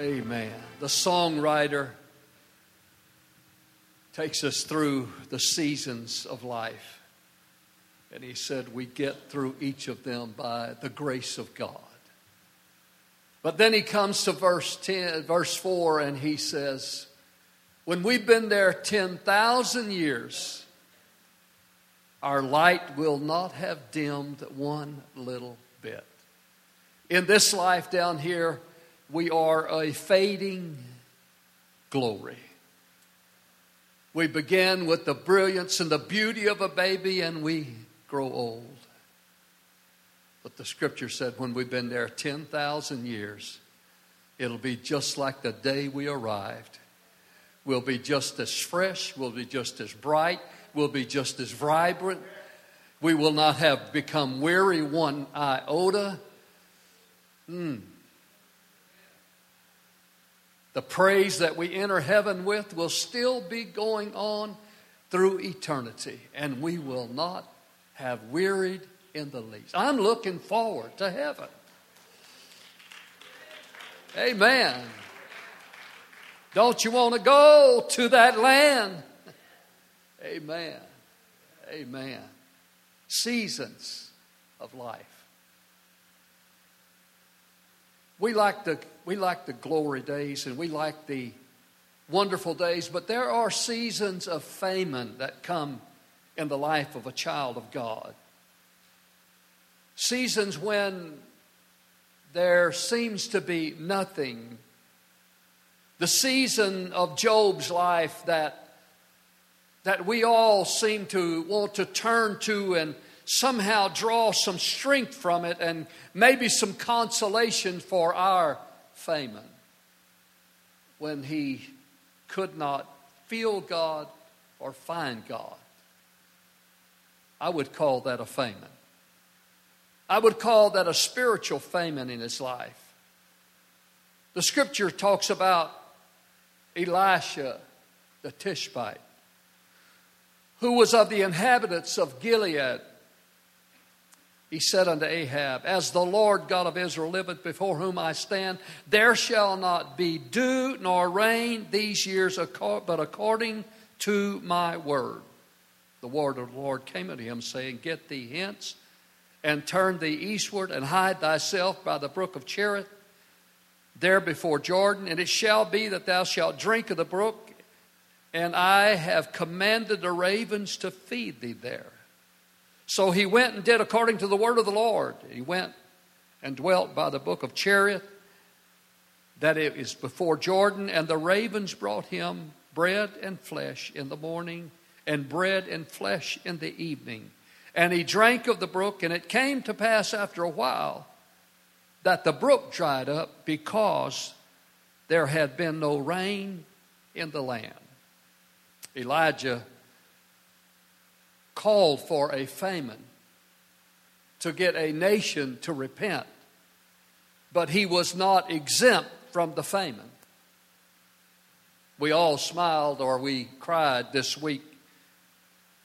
Amen. The songwriter takes us through the seasons of life. And he said, we get through each of them by the grace of God. But then he comes to verse 4, and he says, when we've been there 10,000 years, our light will not have dimmed one little bit. In this life down here, we are a fading glory. We begin with the brilliance and the beauty of a baby, and we grow old. But the scripture said when we've been there 10,000 years, it'll be just like the day we arrived. We'll be just as fresh. We'll be just as bright. We'll be just as vibrant. We will not have become weary one iota. The praise that we enter heaven with will still be going on through eternity. And we will not have wearied in the least. I'm looking forward to heaven. Amen. Don't you want to go to that land? Amen. Amen. Seasons of life. We like the glory days, and we like the wonderful days, but there are seasons of famine that come in the life of a child of God. Seasons when there seems to be nothing. The season of Job's life that we all seem to want to turn to and somehow draw some strength from it and maybe some consolation for our famine. When he could not feel God or find God. I would call that a famine. I would call that a spiritual famine in his life. The scripture talks about Elisha the Tishbite, who was of the inhabitants of Gilead. He said unto Ahab, as the Lord God of Israel liveth, before whom I stand, there shall not be dew nor rain these years, but according to my word. The word of the Lord came unto him, saying, get thee hence, and turn thee eastward, and hide thyself by the brook of Cherith, there before Jordan. And it shall be that thou shalt drink of the brook, and I have commanded the ravens to feed thee there. So he went and did according to the word of the Lord. He went and dwelt by the brook of Cherith, that it is before Jordan. And the ravens brought him bread and flesh in the morning, and bread and flesh in the evening. And he drank of the brook, and it came to pass after a while that the brook dried up, because there had been no rain in the land. Elijah called for a famine to get a nation to repent, but he was not exempt from the famine. We all smiled or we cried this week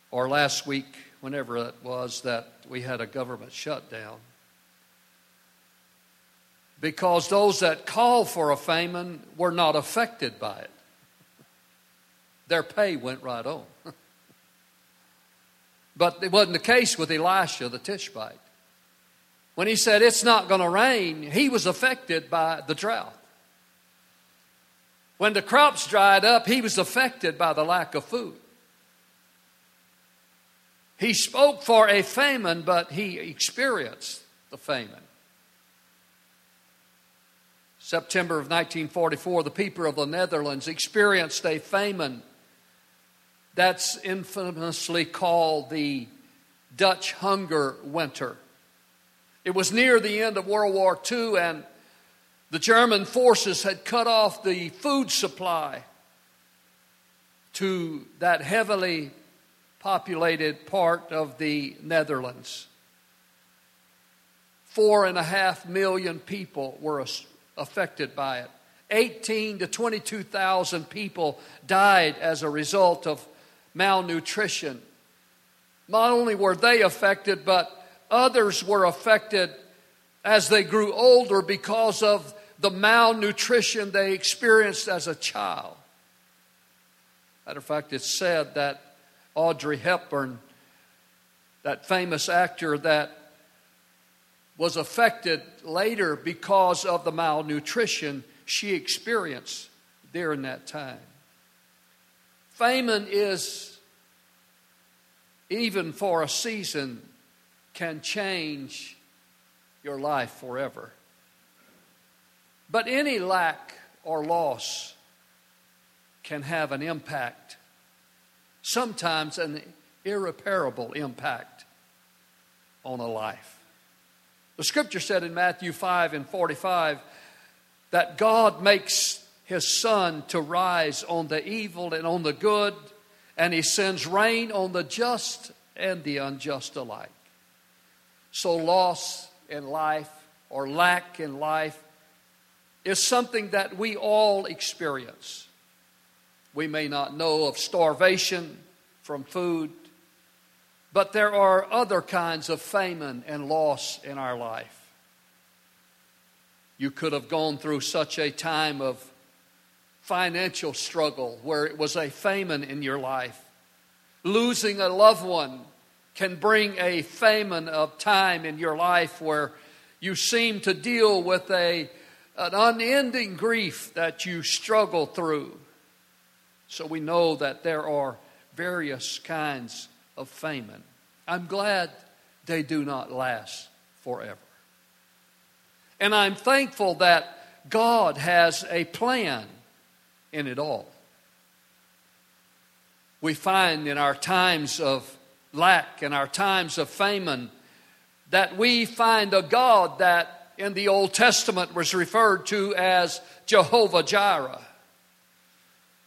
or last week, whenever it was, that we had a government shutdown. Because those that called for a famine were not affected by it. Their pay went right on. But it wasn't the case with Elisha the Tishbite. When he said it's not going to rain, he was affected by the drought. When the crops dried up, he was affected by the lack of food. He spoke for a famine, but he experienced the famine. September of 1944, the people of the Netherlands experienced a famine that's infamously called the Dutch Hunger Winter. It was near the end of World War II, and the German forces had cut off the food supply to that heavily populated part of the Netherlands. 4.5 million people were affected by it. 18 to 22,000 people died as a result of malnutrition. Not only were they affected, but others were affected as they grew older because of the malnutrition they experienced as a child. Matter of fact, it's said that Audrey Hepburn, that famous actor that was affected later because of the malnutrition she experienced during that time. Famine is, even for a season, can change your life forever. But any lack or loss can have an impact, sometimes an irreparable impact on a life. The scripture said in Matthew 5:45 that God makes his sun to rise on the evil and on the good, and he sends rain on the just and the unjust alike. So loss in life or lack in life is something that we all experience. We may not know of starvation from food, but there are other kinds of famine and loss in our life. You could have gone through such a time of financial struggle where it was a famine in your life. Losing a loved one can bring a famine of time in your life where you seem to deal with an unending grief that you struggle through. So we know that there are various kinds of famine. I'm glad they do not last forever. And I'm thankful that God has a plan in it all. We find in our times of lack and our times of famine that we find a God that in the Old Testament was referred to as Jehovah-Jireh,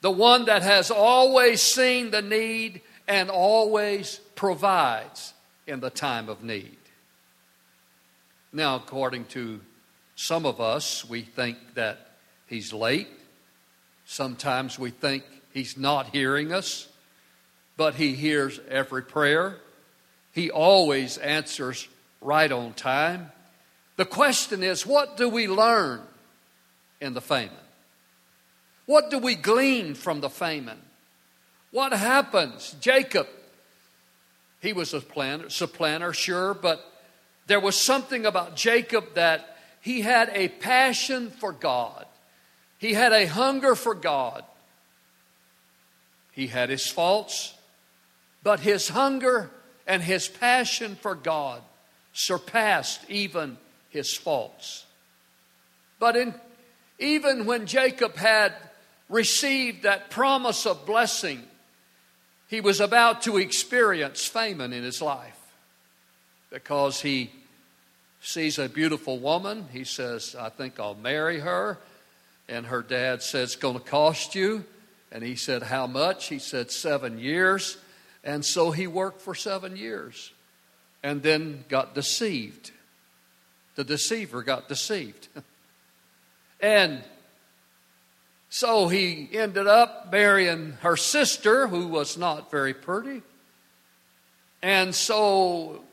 the one that has always seen the need and always provides in the time of need. Now, according to some of us, we think that he's late. Sometimes we think he's not hearing us, but he hears every prayer. He always answers right on time. The question is, what do we learn in the famine? What do we glean from the famine? What happens? Jacob, he was a supplanter, sure, but there was something about Jacob that he had a passion for God. He had a hunger for God. He had his faults, but his hunger and his passion for God surpassed even his faults. But even when Jacob had received that promise of blessing, he was about to experience famine in his life because he sees a beautiful woman. He says, I think I'll marry her. And her dad says, it's going to cost you. And he said, how much? He said, 7 years. And so he worked for 7 years and then got deceived. The deceiver got deceived. And so he ended up marrying her sister, who was not very pretty. And so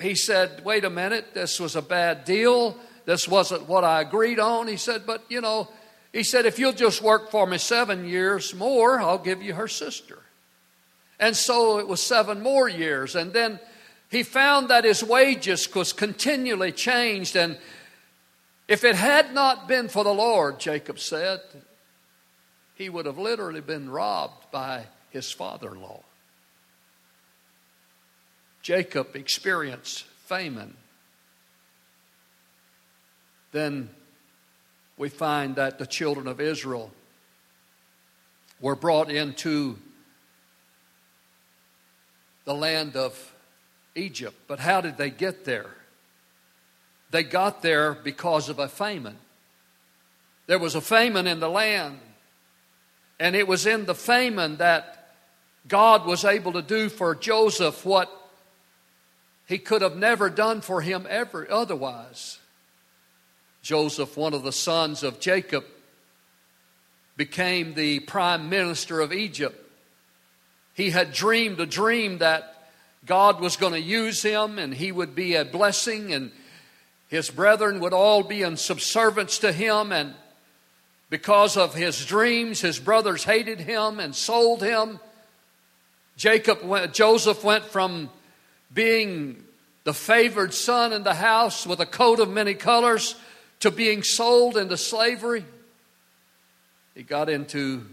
he said, wait a minute, this was a bad deal. This wasn't what I agreed on. He said, but you know, he said, if you'll just work for me 7 years more, I'll give you her sister. And so it was 7 more years. And then he found that his wages was continually changed. And if it had not been for the Lord, Jacob said, he would have literally been robbed by his father-in-law. Jacob experienced famine. Then we find that the children of Israel were brought into the land of Egypt. But how did they get there? They got there because of a famine. There was a famine in the land. And it was in the famine that God was able to do for Joseph what he could have never done for him ever otherwise. Joseph, one of the sons of Jacob, became the prime minister of Egypt. He had dreamed a dream that God was going to use him and he would be a blessing, and His brethren would all be in subservience to him, and because of his dreams, his brothers hated him and sold him. Joseph went from being the favored son in the house with a coat of many colors to being sold into slavery. He got into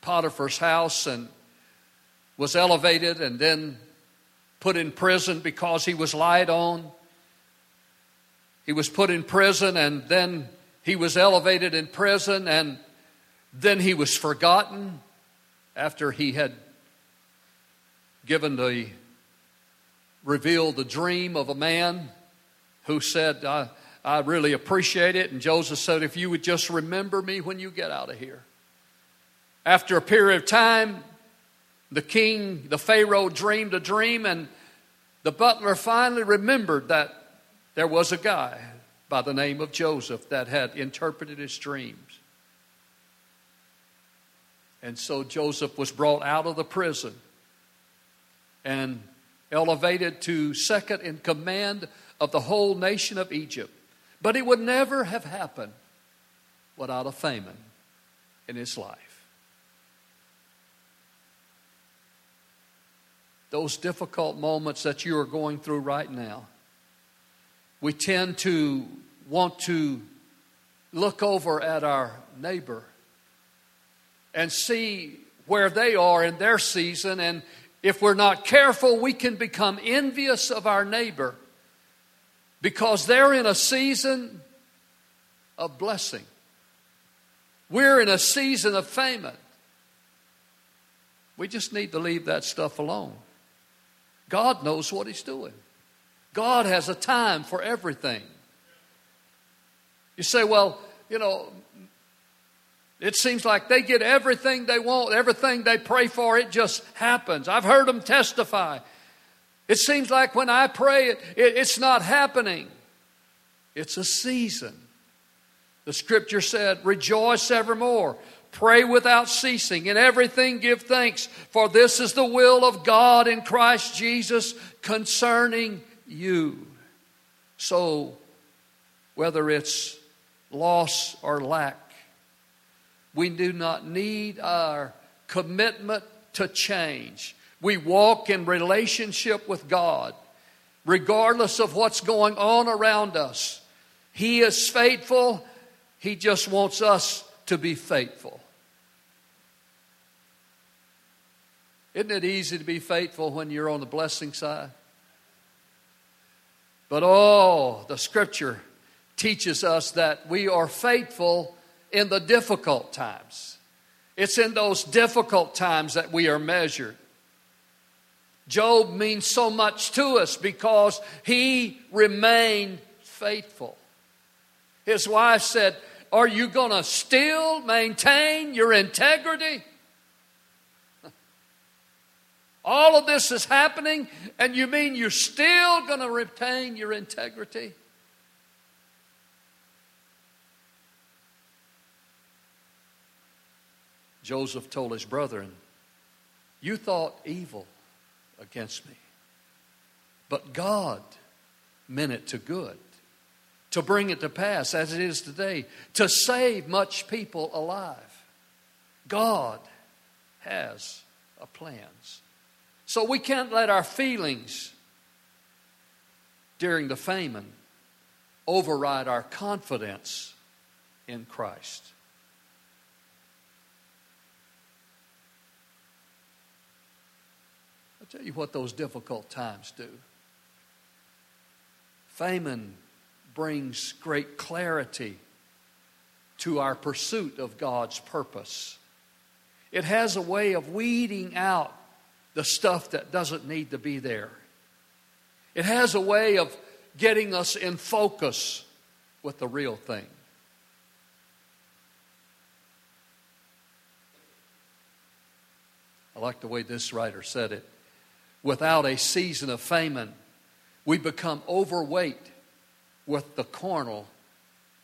Potiphar's house and was elevated and then put in prison because he was lied on. He was put in prison, and then he was elevated in prison, and then he was forgotten after he had revealed the dream of a man who said, I really appreciate it. And Joseph said, if you would just remember me when you get out of here. After a period of time, the Pharaoh dreamed a dream, and the butler finally remembered that there was a guy by the name of Joseph that had interpreted his dreams. And so Joseph was brought out of the prison and elevated to second in command of the whole nation of Egypt. But it would never have happened without a famine in his life. Those difficult moments that you are going through right now, we tend to want to look over at our neighbor and see where they are in their season. And if we're not careful, we can become envious of our neighbor because they're in a season of blessing. We're in a season of famine. We just need to leave that stuff alone. God knows what He's doing. God has a time for everything. You say, well, it seems like they get everything they want, everything they pray for, it just happens. I've heard them testify. It seems like when I pray, it's not happening. It's a season. The scripture said, rejoice evermore. Pray without ceasing. In everything give thanks, for this is the will of God in Christ Jesus concerning you. So, whether it's loss or lack, we do not need our commitment to change. We walk in relationship with God, regardless of what's going on around us. He is faithful. He just wants us to be faithful. Isn't it easy to be faithful when you're on the blessing side? But the scripture teaches us that we are faithful in the difficult times. It's in those difficult times that we are measured. Job means so much to us because he remained faithful. His wife said, are you going to still maintain your integrity? All of this is happening, and you mean you're still going to retain your integrity? Joseph told his brethren, you thought evil against me, but God meant it to good, to bring it to pass as it is today, to save much people alive. God has a plans. So we can't let our feelings during the famine override our confidence in Christ. I'll tell you what those difficult times do. Famine brings great clarity to our pursuit of God's purpose. It has a way of weeding out the stuff that doesn't need to be there. It has a way of getting us in focus with the real thing. I like the way this writer said it. Without a season of famine, we become overweight with the carnal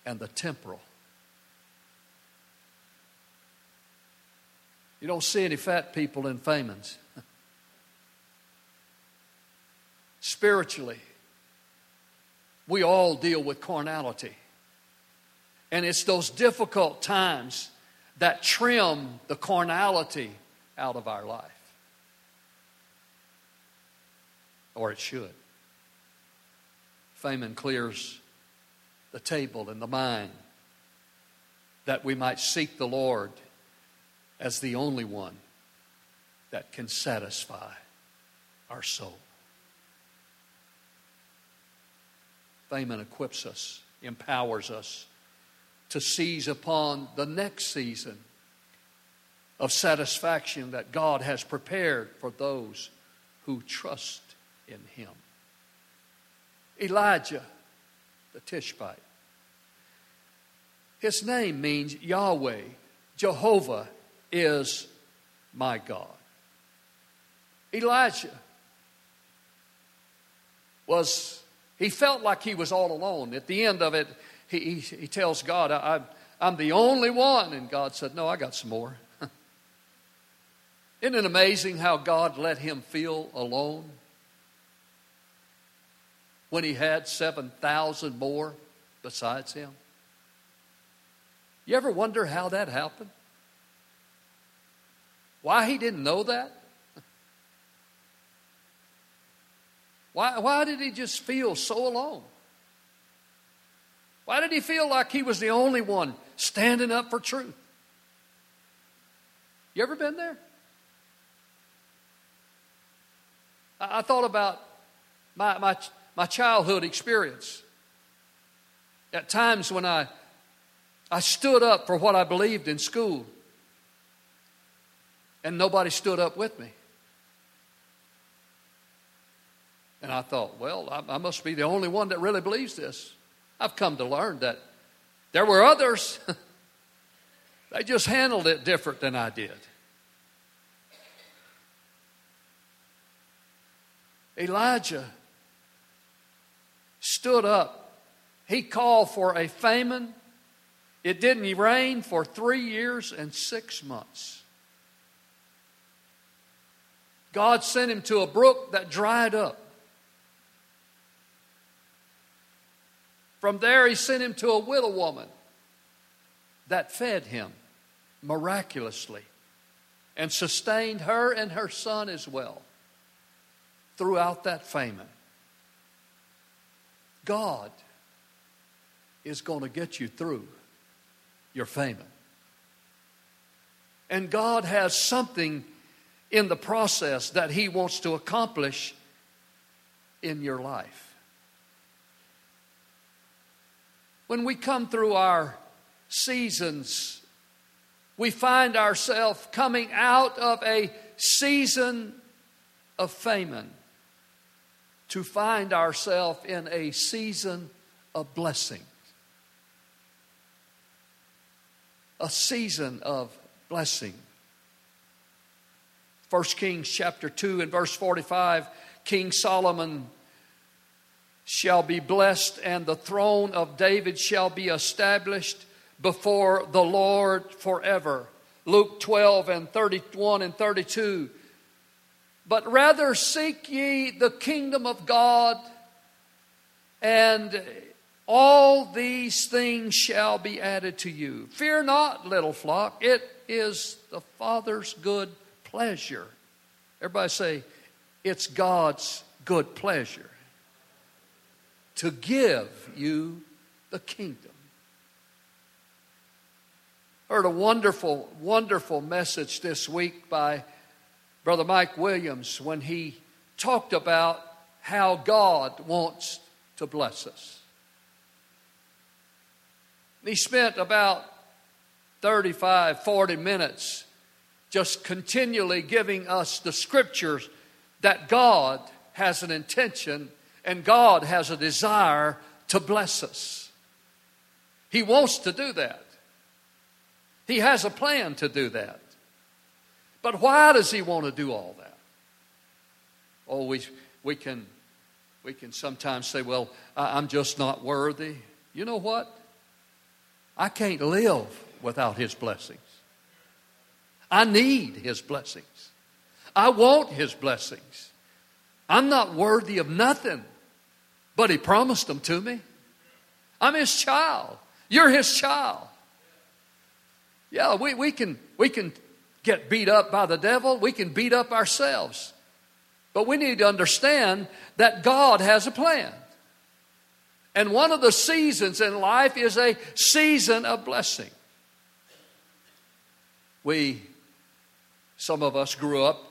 and the temporal. You don't see any fat people in famines. Spiritually, We all deal with carnality. And it's those difficult times that trim the carnality out of our life. Or it should. Famine clears the table and the mind, that we might seek the Lord as the only one that can satisfy our soul. Famine equips us, empowers us to seize upon the next season of satisfaction that God has prepared for those who trust in Him. Elijah, the Tishbite. His name means Yahweh. Jehovah is my God. Elijah he felt like he was all alone. At the end of it, he tells God, I'm the only one. And God said, no, I got some more. Isn't it amazing how God let him feel alone when he had 7,000 more besides him? You ever wonder how that happened? Why he didn't know that? Why did he just feel so alone? Why did he feel like he was the only one standing up for truth? You ever been there? I thought about my childhood experience. At times when I stood up for what I believed in school, and nobody stood up with me. And I thought, well, I must be the only one that really believes this. I've come to learn that there were others. They just handled it different than I did. Elijah stood up. He called for a famine. It didn't rain for 3 years and 6 months. God sent him to a brook that dried up. From there, he sent him to a widow woman that fed him miraculously and sustained her and her son as well throughout that famine. God is going to get you through your famine. And God has something in the process that He wants to accomplish in your life. When we come through our seasons, we find ourselves coming out of a season of famine to find ourselves in a season of blessing. A season of blessing. 1 Kings chapter 2 and verse 45, King Solomon shall be blessed, and the throne of David shall be established before the Lord forever. Luke 12 and 31 and 32. But rather seek ye the kingdom of God, and all these things shall be added to you. Fear not, little flock, it is the Father's good pleasure. Everybody say, it's God's good pleasure to give you the kingdom. Heard a wonderful, wonderful message this week by Brother Mike Williams when he talked about how God wants to bless us. He spent about 35, 40 minutes just continually giving us the scriptures that God has an intention and God has a desire to bless us. He wants to do that. He has a plan to do that. But why does He want to do all that? Oh, we can sometimes say, well, I'm just not worthy. You know what? I can't live without His blessings. I need His blessings. I want His blessings. I'm not worthy of nothing But he promised them to me. I'm his child. You're his child. Yeah, we can get beat up by the devil. We can beat up ourselves. But we need to understand that God has a plan. And one of the seasons in life is a season of blessing. Some of us grew up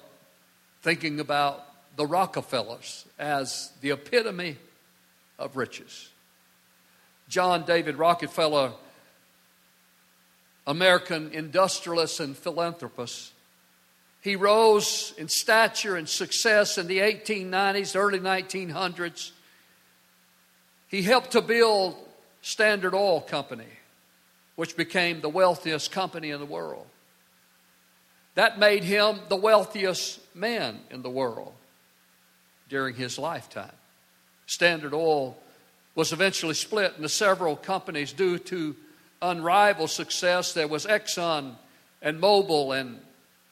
thinking about the Rockefellers as the epitome of riches. John David Rockefeller, American industrialist and philanthropist, he rose in stature and success in the 1890s, early 1900s. He helped to build Standard Oil Company, which became the wealthiest company in the world. That made him the wealthiest man in the world during his lifetime. Standard Oil was eventually split into several companies due to unrivaled success. There was Exxon and Mobil and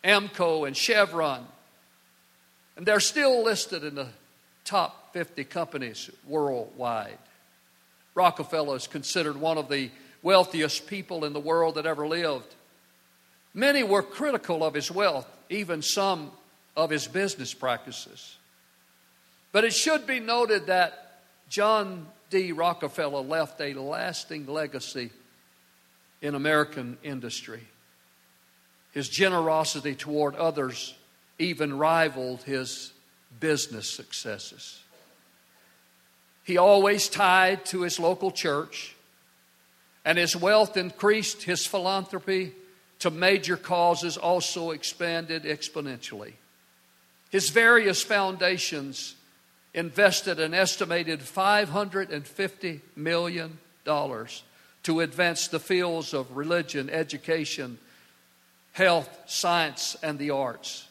Amco and Chevron. And they're still listed in the top 50 companies worldwide. Rockefeller is considered one of the wealthiest people in the world that ever lived. Many were critical of his wealth, even some of his business practices. But it should be noted that John D. Rockefeller left a lasting legacy in American industry. His generosity toward others even rivaled his business successes. He always tied to his local church, and his wealth increased. His philanthropy to major causes also expanded exponentially. His various foundations invested an estimated $550 million to advance the fields of religion, education, health, science, and the arts.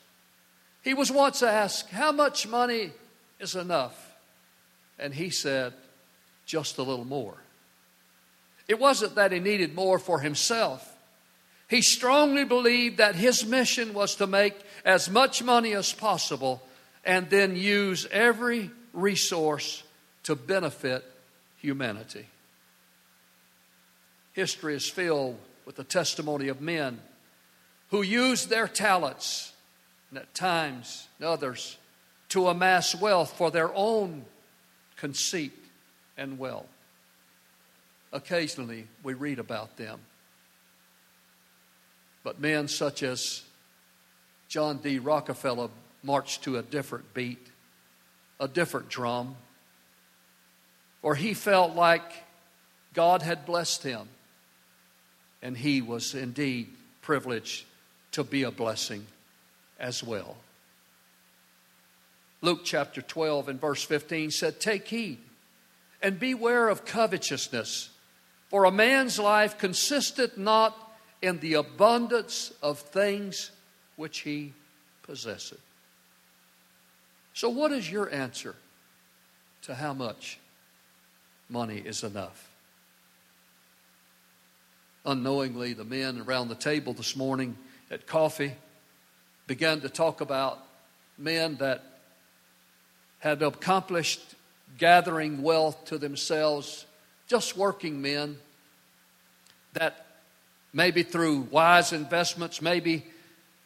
He was once asked, how much money is enough? And he said, just a little more. It wasn't that he needed more for himself. He strongly believed that his mission was to make as much money as possible and then use every resource to benefit humanity. History is filled with the testimony of men who used their talents, and at times and others, to amass wealth for their own conceit and wealth. Occasionally we read about them. But men such as John D. Rockefeller marched to a different beat, a different drum, for he felt like God had blessed him, and he was indeed privileged to be a blessing as well. Luke chapter 12 and verse 15 said, take heed and beware of covetousness, for a man's life consisteth not in the abundance of things which he possesseth. So what is your answer to how much money is enough? Unknowingly, the men around the table this morning at coffee began to talk about men that had accomplished gathering wealth to themselves, just working men that maybe through wise investments, maybe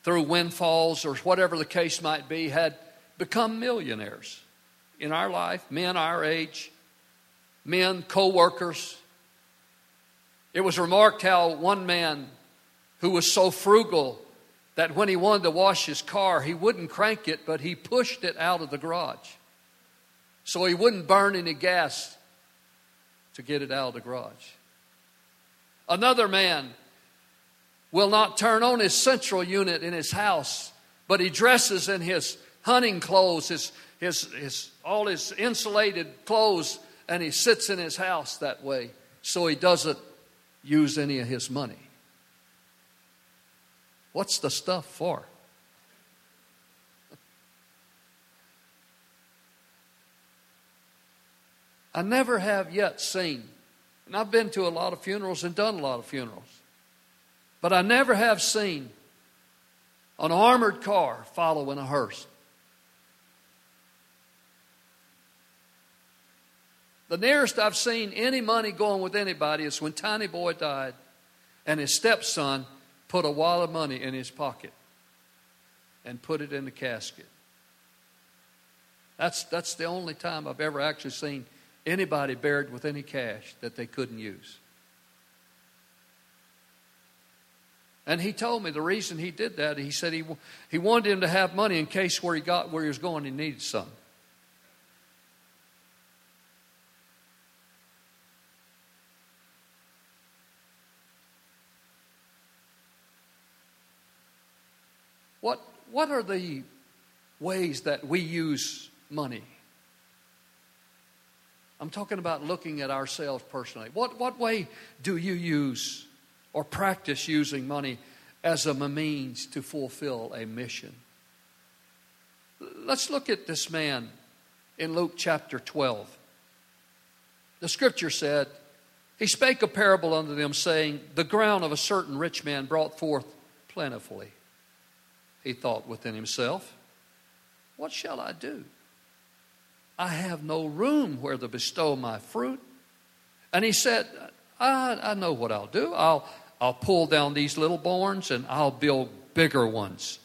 through windfalls or whatever the case might be, had become millionaires in our life, men our age, men, co-workers. It was remarked how one man who was so frugal that when he wanted to wash his car, he wouldn't crank it, but he pushed it out of the garage. So he wouldn't burn any gas to get it out of the garage. Another man will not turn on his central unit in his house, but he dresses in his hunting clothes, all his insulated clothes, and he sits in his house that way so he doesn't use any of his money. What's the stuff for? I never have yet seen, and I've been to a lot of funerals and done a lot of funerals, but I never have seen an armored car following a hearse. The nearest I've seen any money going with anybody is when Tiny Boy died and his stepson put a wad of money in his pocket and put it in the casket. That's the only time I've ever actually seen anybody buried with any cash that they couldn't use. And he told me the reason he did that, he said he wanted him to have money in case where he was going, he needed some. What are the ways that we use money? I'm talking about looking at ourselves personally. What way do you use or practice using money as a means to fulfill a mission? Let's look at this man in Luke chapter 12. The scripture said, he spake a parable unto them, saying, the ground of a certain rich man brought forth plentifully. He thought within himself, what shall I do? I have no room where to bestow my fruit. And he said, I know what I'll do. I'll pull down these little barns and I'll build bigger ones.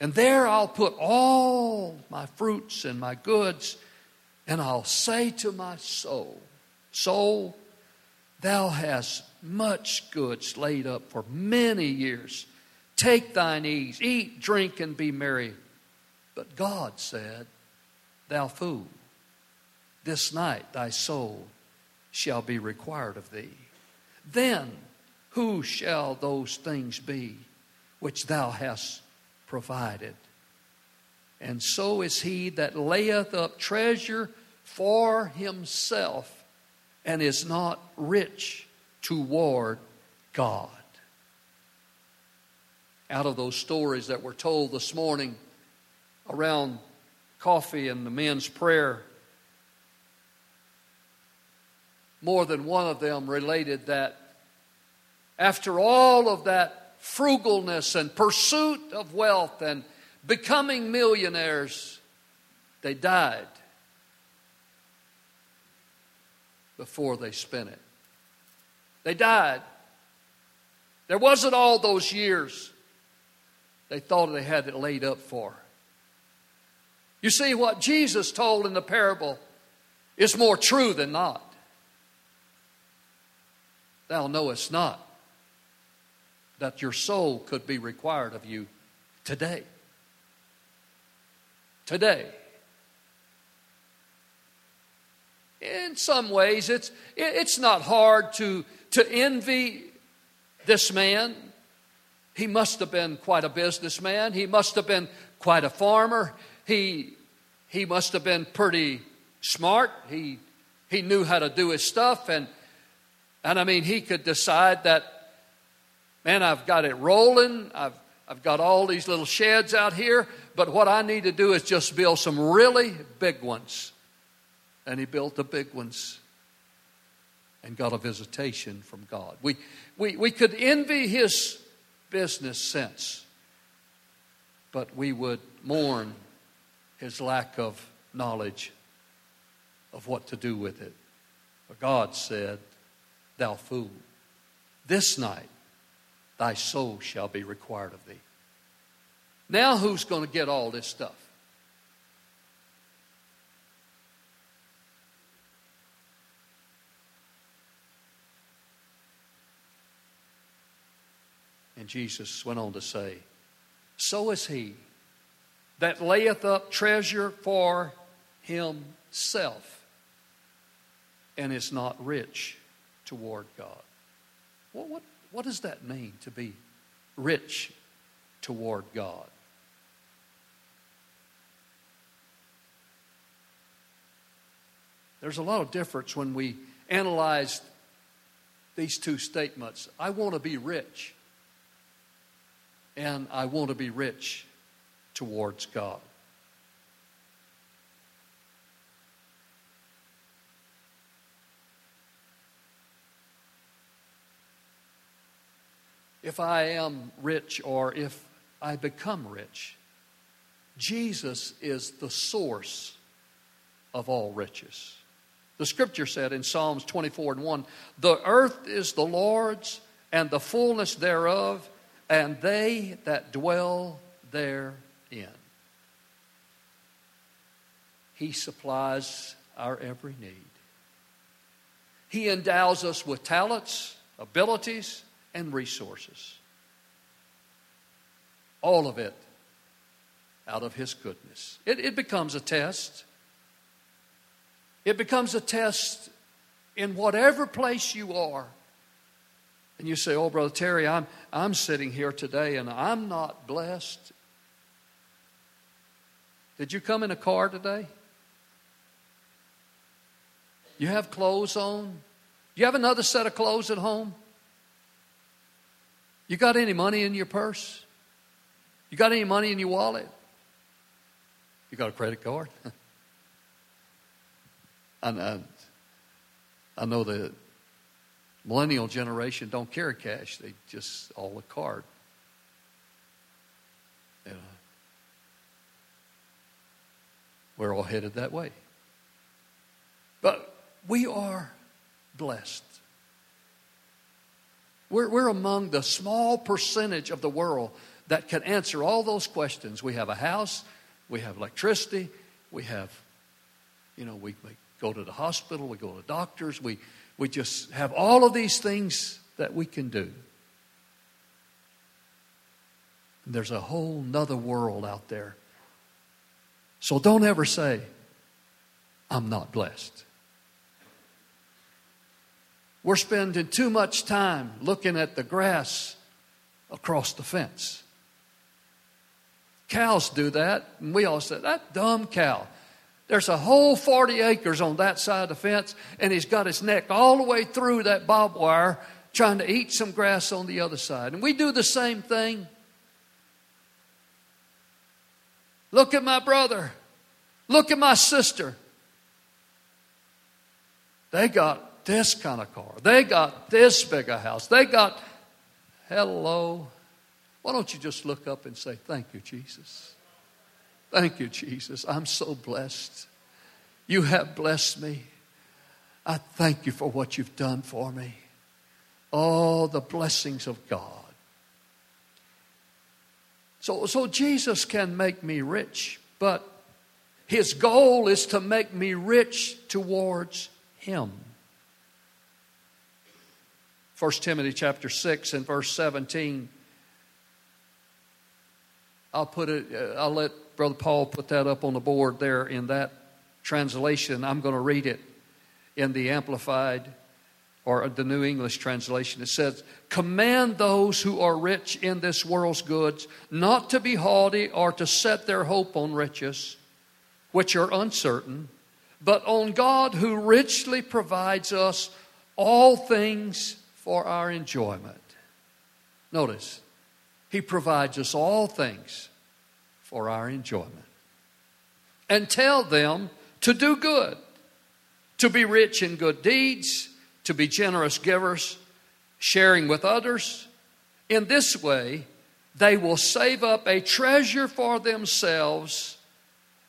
And there I'll put all my fruits and my goods, and I'll say to my soul, soul, thou hast much goods laid up for many years. Take thine ease, eat, drink, and be merry. But God said, thou fool, this night thy soul shall be required of thee. Then who shall those things be which thou hast provided? And so is he that layeth up treasure for himself and is not rich toward God. Out of those stories that were told this morning around coffee and the men's prayer, more than one of them related that after all of that frugalness and pursuit of wealth and becoming millionaires, they died before they spent it. They died. There wasn't all those years they thought they had it laid up for. You see, what Jesus told in the parable is more true than not. Thou knowest not that your soul could be required of you today. Today. In some ways, it's not hard to envy this man. He must have been quite a businessman. He must have been quite a farmer. He must have been pretty smart. He knew how to do his stuff. And I mean, he could decide that, man, I've got it rolling. I've got all these little sheds out here. But what I need to do is just build some really big ones. And he built the big ones and got a visitation from God. We could envy his business sense, but we would mourn his lack of knowledge of what to do with it. For God said, thou fool, this night thy soul shall be required of thee. Now who's going to get all this stuff? And Jesus went on to say, so is he that layeth up treasure for himself and is not rich toward God. What does that mean to be rich toward God? There's a lot of difference when we analyze these two statements. I want to be rich. And I want to be rich towards God. If I am rich or if I become rich, Jesus is the source of all riches. The scripture said in Psalms 24:1, "The earth is the Lord's and the fullness thereof, and they that dwell therein." He supplies our every need. He endows us with talents, abilities, and resources. All of it out of His goodness. It becomes a test. It becomes a test in whatever place you are. And you say, "Oh, Brother Terry, I'm sitting here today and I'm not blessed." Did you come in a car today? You have clothes on? You have another set of clothes at home? You got any money in your purse? You got any money in your wallet? You got a credit card? I know the millennial generation don't carry cash. They just all a card. And we're all headed that way. But we are blessed. We're among the small percentage of the world that can answer all those questions. We have a house. We have electricity. We have, we go to the hospital. We go to doctors. We just have all of these things that we can do. And there's a whole nother world out there. So don't ever say, "I'm not blessed." We're spending too much time looking at the grass across the fence. Cows do that, and we all say, "That dumb cow. There's a whole 40 acres on that side of the fence, and he's got his neck all the way through that barbed wire trying to eat some grass on the other side." And we do the same thing. Look at my brother. Look at my sister. They got this kind of car. They got this big a house. They got, hello. Why don't you just look up and say, "Thank you, Jesus. Thank you, Jesus. I'm so blessed. You have blessed me. I thank you for what you've done for me." Oh, the blessings of God. So Jesus can make me rich, but His goal is to make me rich towards Him. 1 Timothy chapter 6 and verse 17. I'll let Brother Paul put that up on the board there in that translation. I'm going to read it in the Amplified or the New English translation. It says, "Command those who are rich in this world's goods not to be haughty or to set their hope on riches, which are uncertain, but on God who richly provides us all things for our enjoyment." Notice, He provides us all things for our enjoyment. "And tell them to do good, to be rich in good deeds, to be generous givers, sharing with others. In this way, they will save up a treasure for themselves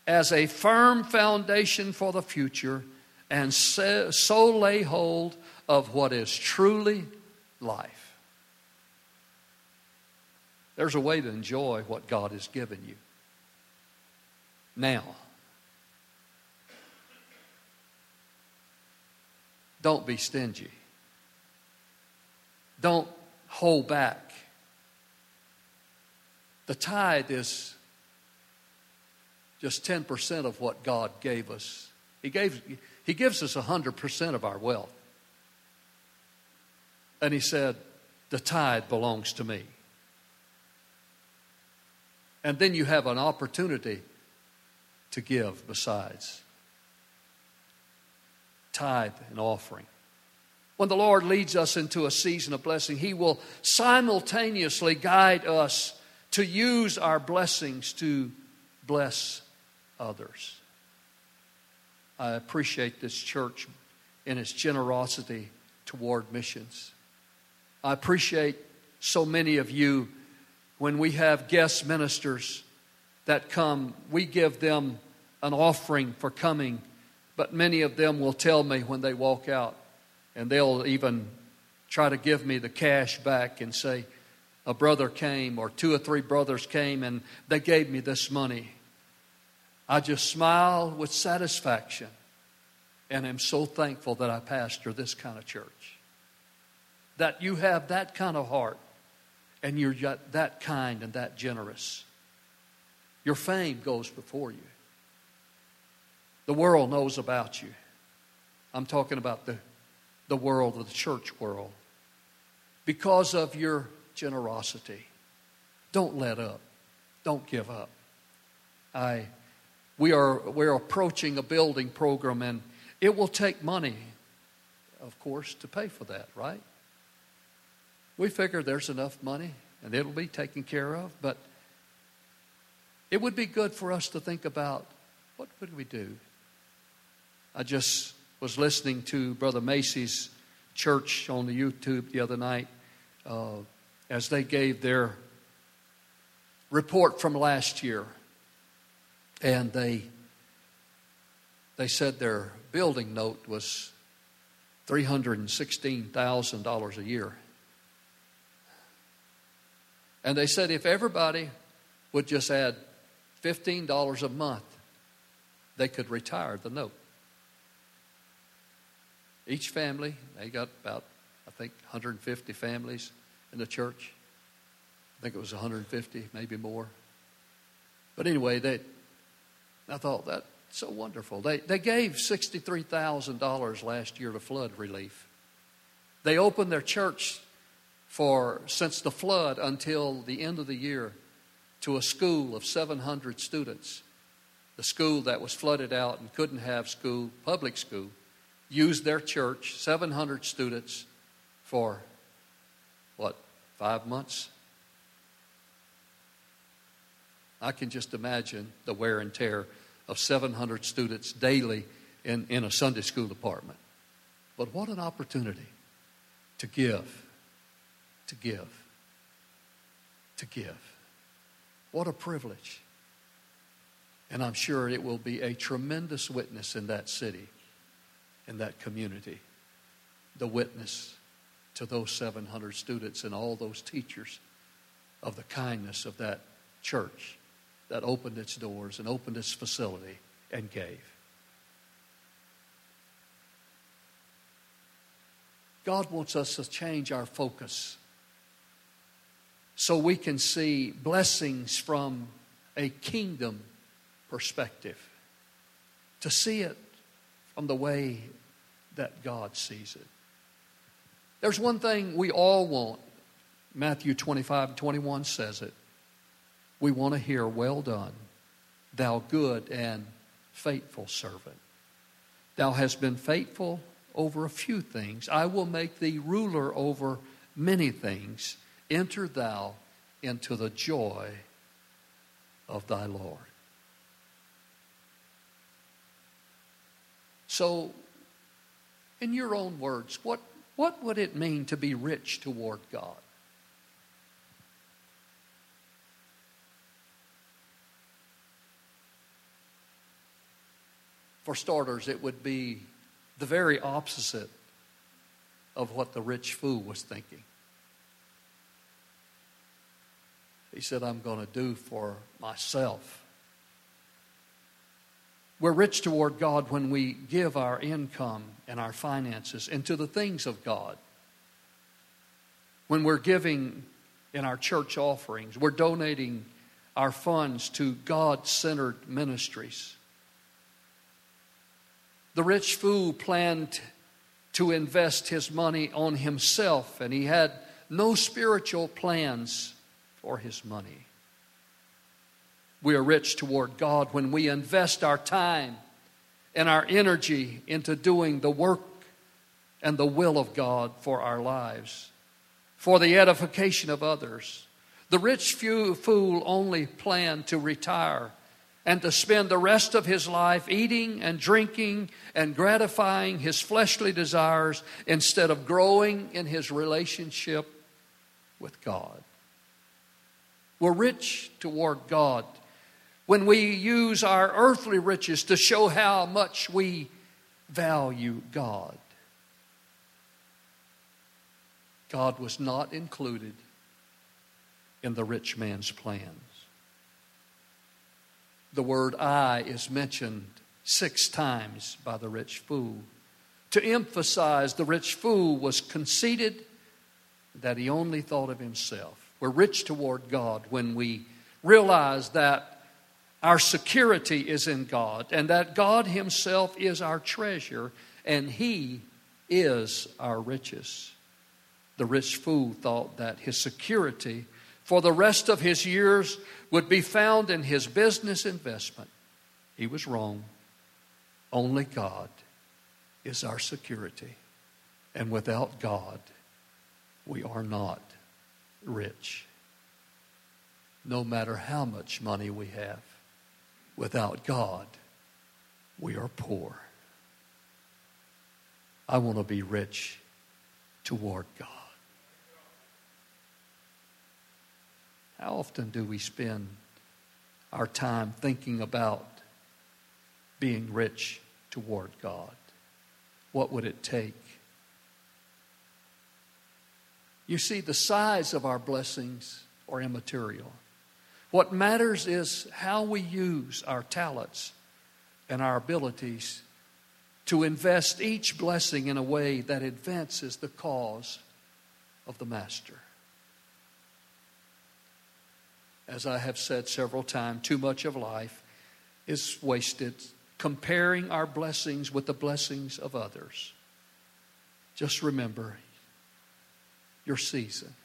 as a firm foundation for the future, and so lay hold of what is truly life." There's a way to enjoy what God has given you now. Don't be stingy. Don't hold back. The tithe is just 10% of what God gave us. He gives us 100% of our wealth. And He said, "The tithe belongs to me." And then you have an opportunity to give besides. Tithe and offering. When the Lord leads us into a season of blessing, He will simultaneously guide us to use our blessings to bless others. I appreciate this church in its generosity toward missions. I appreciate so many of you. When we have guest ministers that come, we give them an offering for coming But many of them will tell me when they walk out, and they'll even try to give me the cash back and say, a brother came or two or three brothers came and they gave me this money. I just smile with satisfaction and am so thankful that I pastor this kind of church. That you have that kind of heart and you're that kind and that generous. Your fame goes before you. The world knows about you. I'm talking about the world, the church world. Because of your generosity. Don't let up. Don't give up. We're approaching a building program, and it will take money, of course, to pay for that, right? We figure there's enough money and it'll be taken care of, but it would be good for us to think about what would we do? I just was listening to Brother Macy's church on the YouTube the other night as they gave their report from last year. And they said their building note was $316,000 a year. And they said if everybody would just add $15 a month, they could retire the note. Each family, they got about, I think, 150 families in the church. I think it was 150, maybe more. But anyway, I thought that's so wonderful. They gave $63,000 last year to flood relief. They opened their church since the flood until the end of the year to a school of 700 students. The school that was flooded out and couldn't have public school, used their church, 700 students for, 5 months? I can just imagine the wear and tear of 700 students daily in a Sunday school department. But what an opportunity to give, to give, to give. What a privilege. And I'm sure it will be a tremendous witness in that city, in that community. The witness to those 700 students and all those teachers of the kindness of that church that opened its doors and opened its facility and gave. God wants us to change our focus so we can see blessings from a kingdom perspective, to see it from the way that God sees it. There's one thing we all want. Matthew 25:21 says it. We want to hear, well done, thou good and faithful servant. Thou hast been faithful over a few things. I will make thee ruler over many things. Enter thou into the joy of thy Lord. So, in your own words, what would it mean to be rich toward God? For starters, it would be the very opposite of what the rich fool was thinking. He said, I'm going to do for myself. We're rich toward God when we give our income and our finances into the things of God. When we're giving in our church offerings, we're donating our funds to God-centered ministries. The rich fool planned to invest his money on himself, and he had no spiritual plans for his money. We are rich toward God when we invest our time and our energy into doing the work and the will of God for our lives, for the edification of others. The rich fool only planned to retire and to spend the rest of his life eating and drinking and gratifying his fleshly desires instead of growing in his relationship with God. We're rich toward God when we use our earthly riches to show how much we value God. God was not included in the rich man's plans. The word I is mentioned 6 times by the rich fool to emphasize the rich fool was conceited, that he only thought of himself. We're rich toward God when we realize that our security is in God and that God himself is our treasure and he is our riches. The rich fool thought that his security for the rest of his years would be found in his business investment. He was wrong. Only God is our security. And without God, we are not rich. No matter how much money we have, without God, we are poor. I want to be rich toward God. How often do we spend our time thinking about being rich toward God? What would it take? You see, the size of our blessings are immaterial. What matters is how we use our talents and our abilities to invest each blessing in a way that advances the cause of the Master. As I have said several times, too much of life is wasted comparing our blessings with the blessings of others. Just remember your season.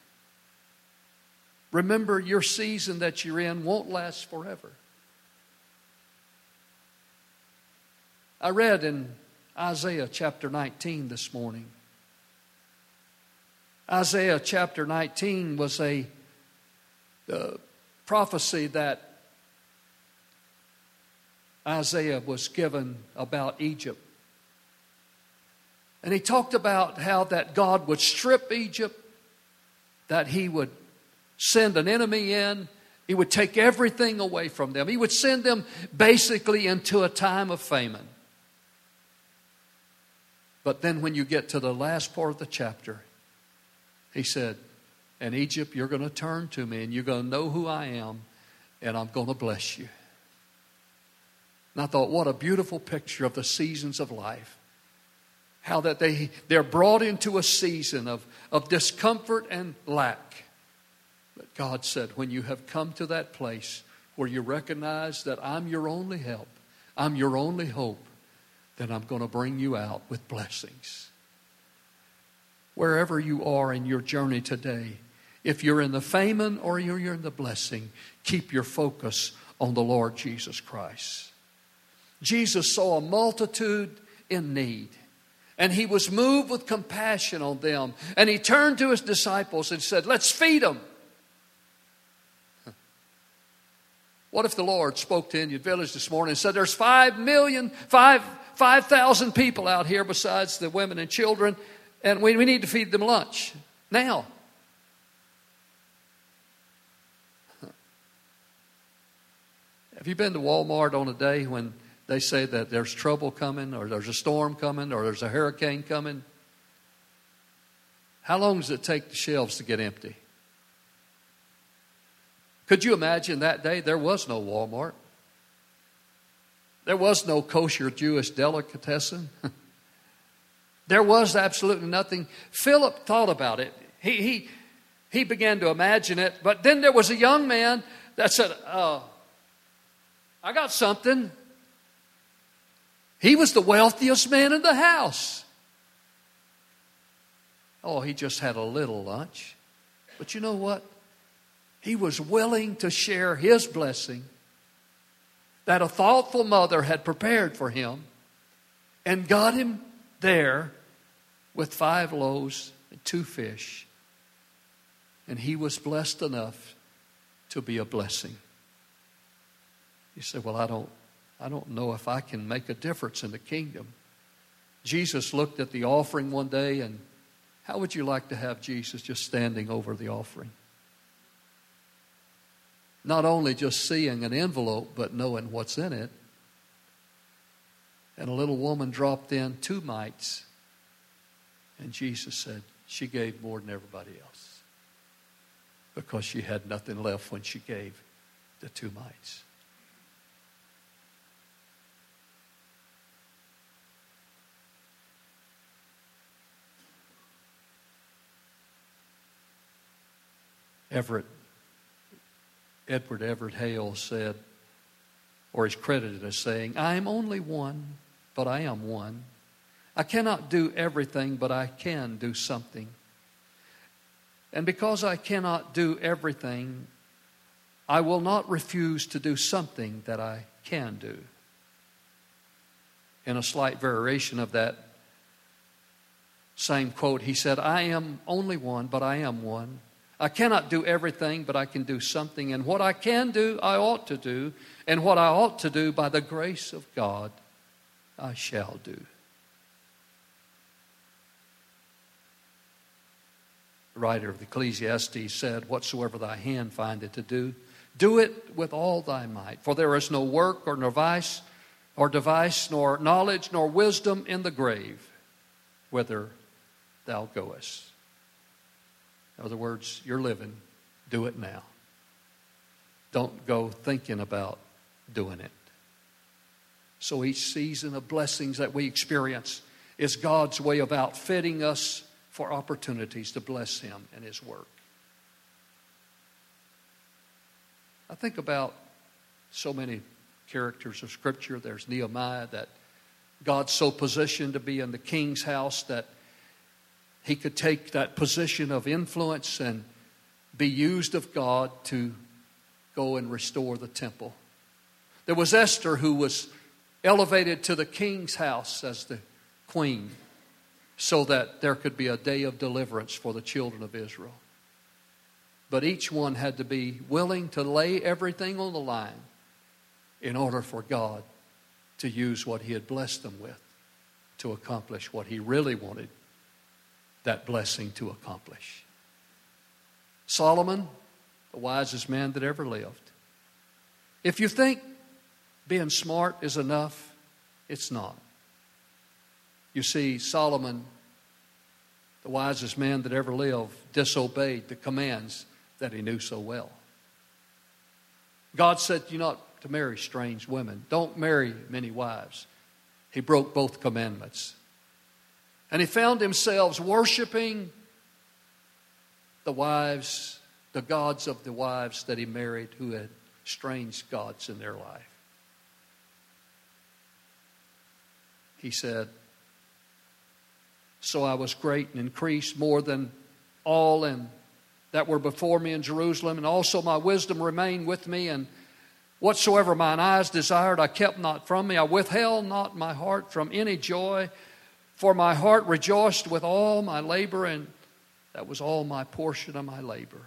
Remember your season that you're in won't last forever. I read in Isaiah chapter 19 this morning. Isaiah chapter 19 was a prophecy that Isaiah was given about Egypt. And he talked about how that God would strip Egypt, that he would send an enemy in, he would take everything away from them. He would send them basically into a time of famine. But then when you get to the last part of the chapter, he said, "And Egypt, you're going to turn to me and you're going to know who I am and I'm going to bless you." And I thought, what a beautiful picture of the seasons of life. How that they're brought into a season of discomfort and lack. But God said, when you have come to that place where you recognize that I'm your only help, I'm your only hope, then I'm going to bring you out with blessings. Wherever you are in your journey today, if you're in the famine or you're in the blessing, keep your focus on the Lord Jesus Christ. Jesus saw a multitude in need, and he was moved with compassion on them. And he turned to his disciples and said, "Let's feed them." What if the Lord spoke to Indian Village this morning and said, "There's 5,000 people out here besides the women and children, and we need to feed them lunch now." Have you been to Walmart on a day when they say that there's trouble coming, or there's a storm coming, or there's a hurricane coming? How long does it take the shelves to get empty? Could you imagine that day? There was no Walmart. There was no kosher Jewish delicatessen. There was absolutely nothing. Philip thought about it. He began to imagine it. But then there was a young man that said, "I got something." He was the wealthiest man in the house. Oh, he just had a little lunch. But you know what? He was willing to share his blessing that a thoughtful mother had prepared for him and got him there with 5 loaves and 2 fish. And he was blessed enough to be a blessing. You say, "Well, I don't know if I can make a difference in the kingdom." Jesus looked at the offering one day, and how would you like to have Jesus just standing over the offering? Not only just seeing an envelope, but knowing what's in it. and a little woman dropped in 2 mites. And Jesus said, she gave more than everybody else because she had nothing left when she gave the 2 mites. Edward Everett Hale said, or is credited as saying, I am only one, but I am one. I cannot do everything, but I can do something. And because I cannot do everything, I will not refuse to do something that I can do. In a slight variation of that same quote, he said, I am only one, but I am one. I cannot do everything, but I can do something. And what I can do, I ought to do. And what I ought to do, by the grace of God, I shall do. The writer of Ecclesiastes said, whatsoever thy hand findeth to do, do it with all thy might. For there is no work or device, nor knowledge, nor wisdom in the grave, whither thou goest. In other words, you're living. Do it now. Don't go thinking about doing it. So each season of blessings that we experience is God's way of outfitting us for opportunities to bless Him and His work. I think about so many characters of Scripture. There's Nehemiah, that God so positioned to be in the king's house that he could take that position of influence and be used of God to go and restore the temple. There was Esther, who was elevated to the king's house as the queen so that there could be a day of deliverance for the children of Israel. But each one had to be willing to lay everything on the line in order for God to use what He had blessed them with to accomplish what He really wanted that blessing to accomplish. Solomon, the wisest man that ever lived. If you think being smart is enough, it's not. You see, Solomon, the wisest man that ever lived, disobeyed the commands that he knew so well. God said, you're not to marry strange women. Don't marry many wives. He broke both commandments. And he found himself worshiping the wives, the gods of the wives that he married who had strange gods in their life. He said, so I was great and increased more than all and that were before me in Jerusalem, and also my wisdom remained with me, and whatsoever mine eyes desired I kept not from me. I withheld not my heart from any joy, for my heart rejoiced with all my labor, and that was all my portion of my labor.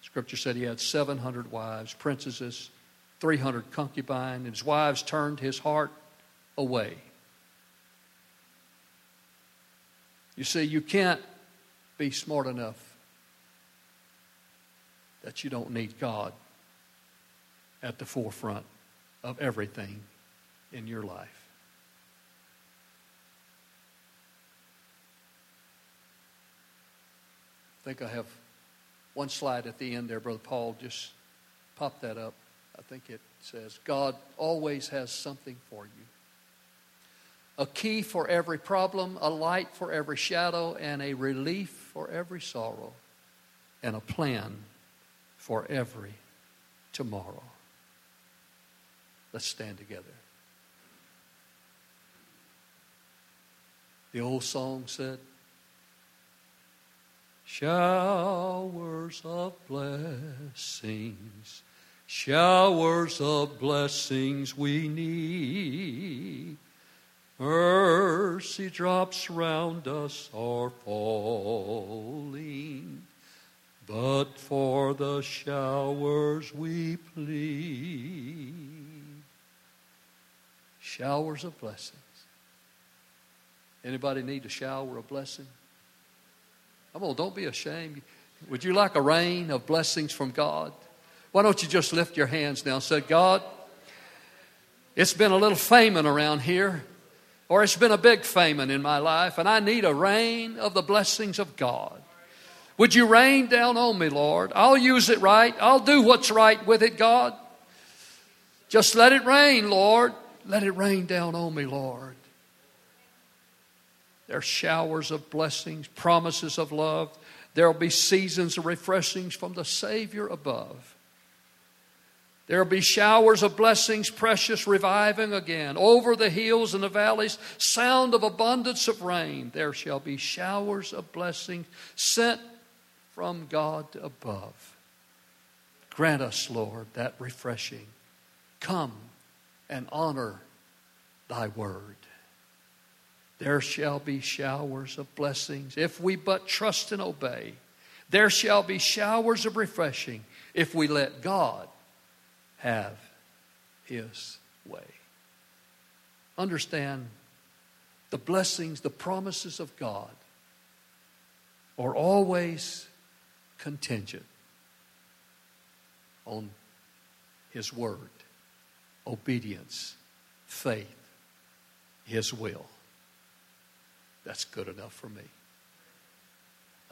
Scripture said he had 700 wives, princesses, 300 concubines, and his wives turned his heart away. You see, you can't be smart enough that you don't need God at the forefront of everything in your life. I think I have one slide at the end there, Brother Paul. Just pop that up. I think it says, God always has something for you. A key for every problem, a light for every shadow, and a relief for every sorrow, and a plan for every tomorrow. Let's stand together. The old song said, showers of blessings we need. Mercy drops round us are falling, but for the showers we plead. Showers of blessings. Anybody need a shower of blessing? Come on, don't be ashamed. Would you like a rain of blessings from God? Why don't you just lift your hands now and say, God, It's been a little famine around here, or it's been a big famine in my life, and I need a rain of the blessings of God. Would you rain down on me, Lord? I'll use it right. I'll do what's right with it, God. Just let it rain, Lord. Let it rain down on me, Lord. There are showers of blessings, promises of love. There will be seasons of refreshings from the Savior above. There will be showers of blessings, precious, reviving again. Over the hills and the valleys, sound of abundance of rain. There shall be showers of blessings sent from God above. Grant us, Lord, that refreshing. Come and honor thy word. There shall be showers of blessings if we but trust and obey. There shall be showers of refreshing if we let God have his way. Understand, the blessings, the promises of God are always contingent on his word, obedience, faith, his will. That's good enough for me.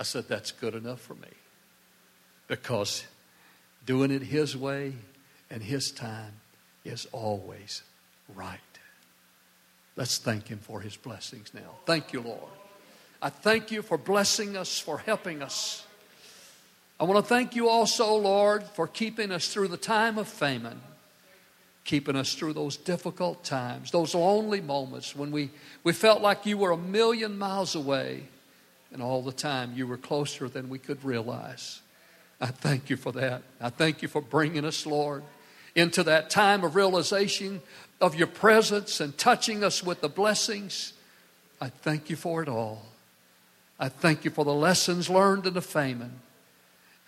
I said, that's good enough for me. Because doing it his way and his time is always right. Let's thank him for his blessings now. Thank you, Lord. I thank you for blessing us, for helping us. I want to thank you also, Lord, for keeping us through the time of famine. Keeping us through those difficult times, those lonely moments when we felt like you were a million miles away, and all the time you were closer than we could realize. I thank you for that. I thank you for bringing us, Lord, into that time of realization of your presence and touching us with the blessings. I thank you for it all. I thank you for the lessons learned in the famine.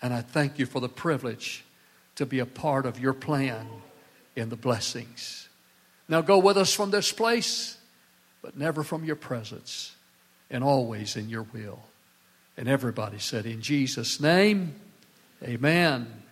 And I thank you for the privilege to be a part of your plan in the blessings. Now go with us from this place, but never from your presence, and always in your will. And everybody said, in Jesus' name, amen.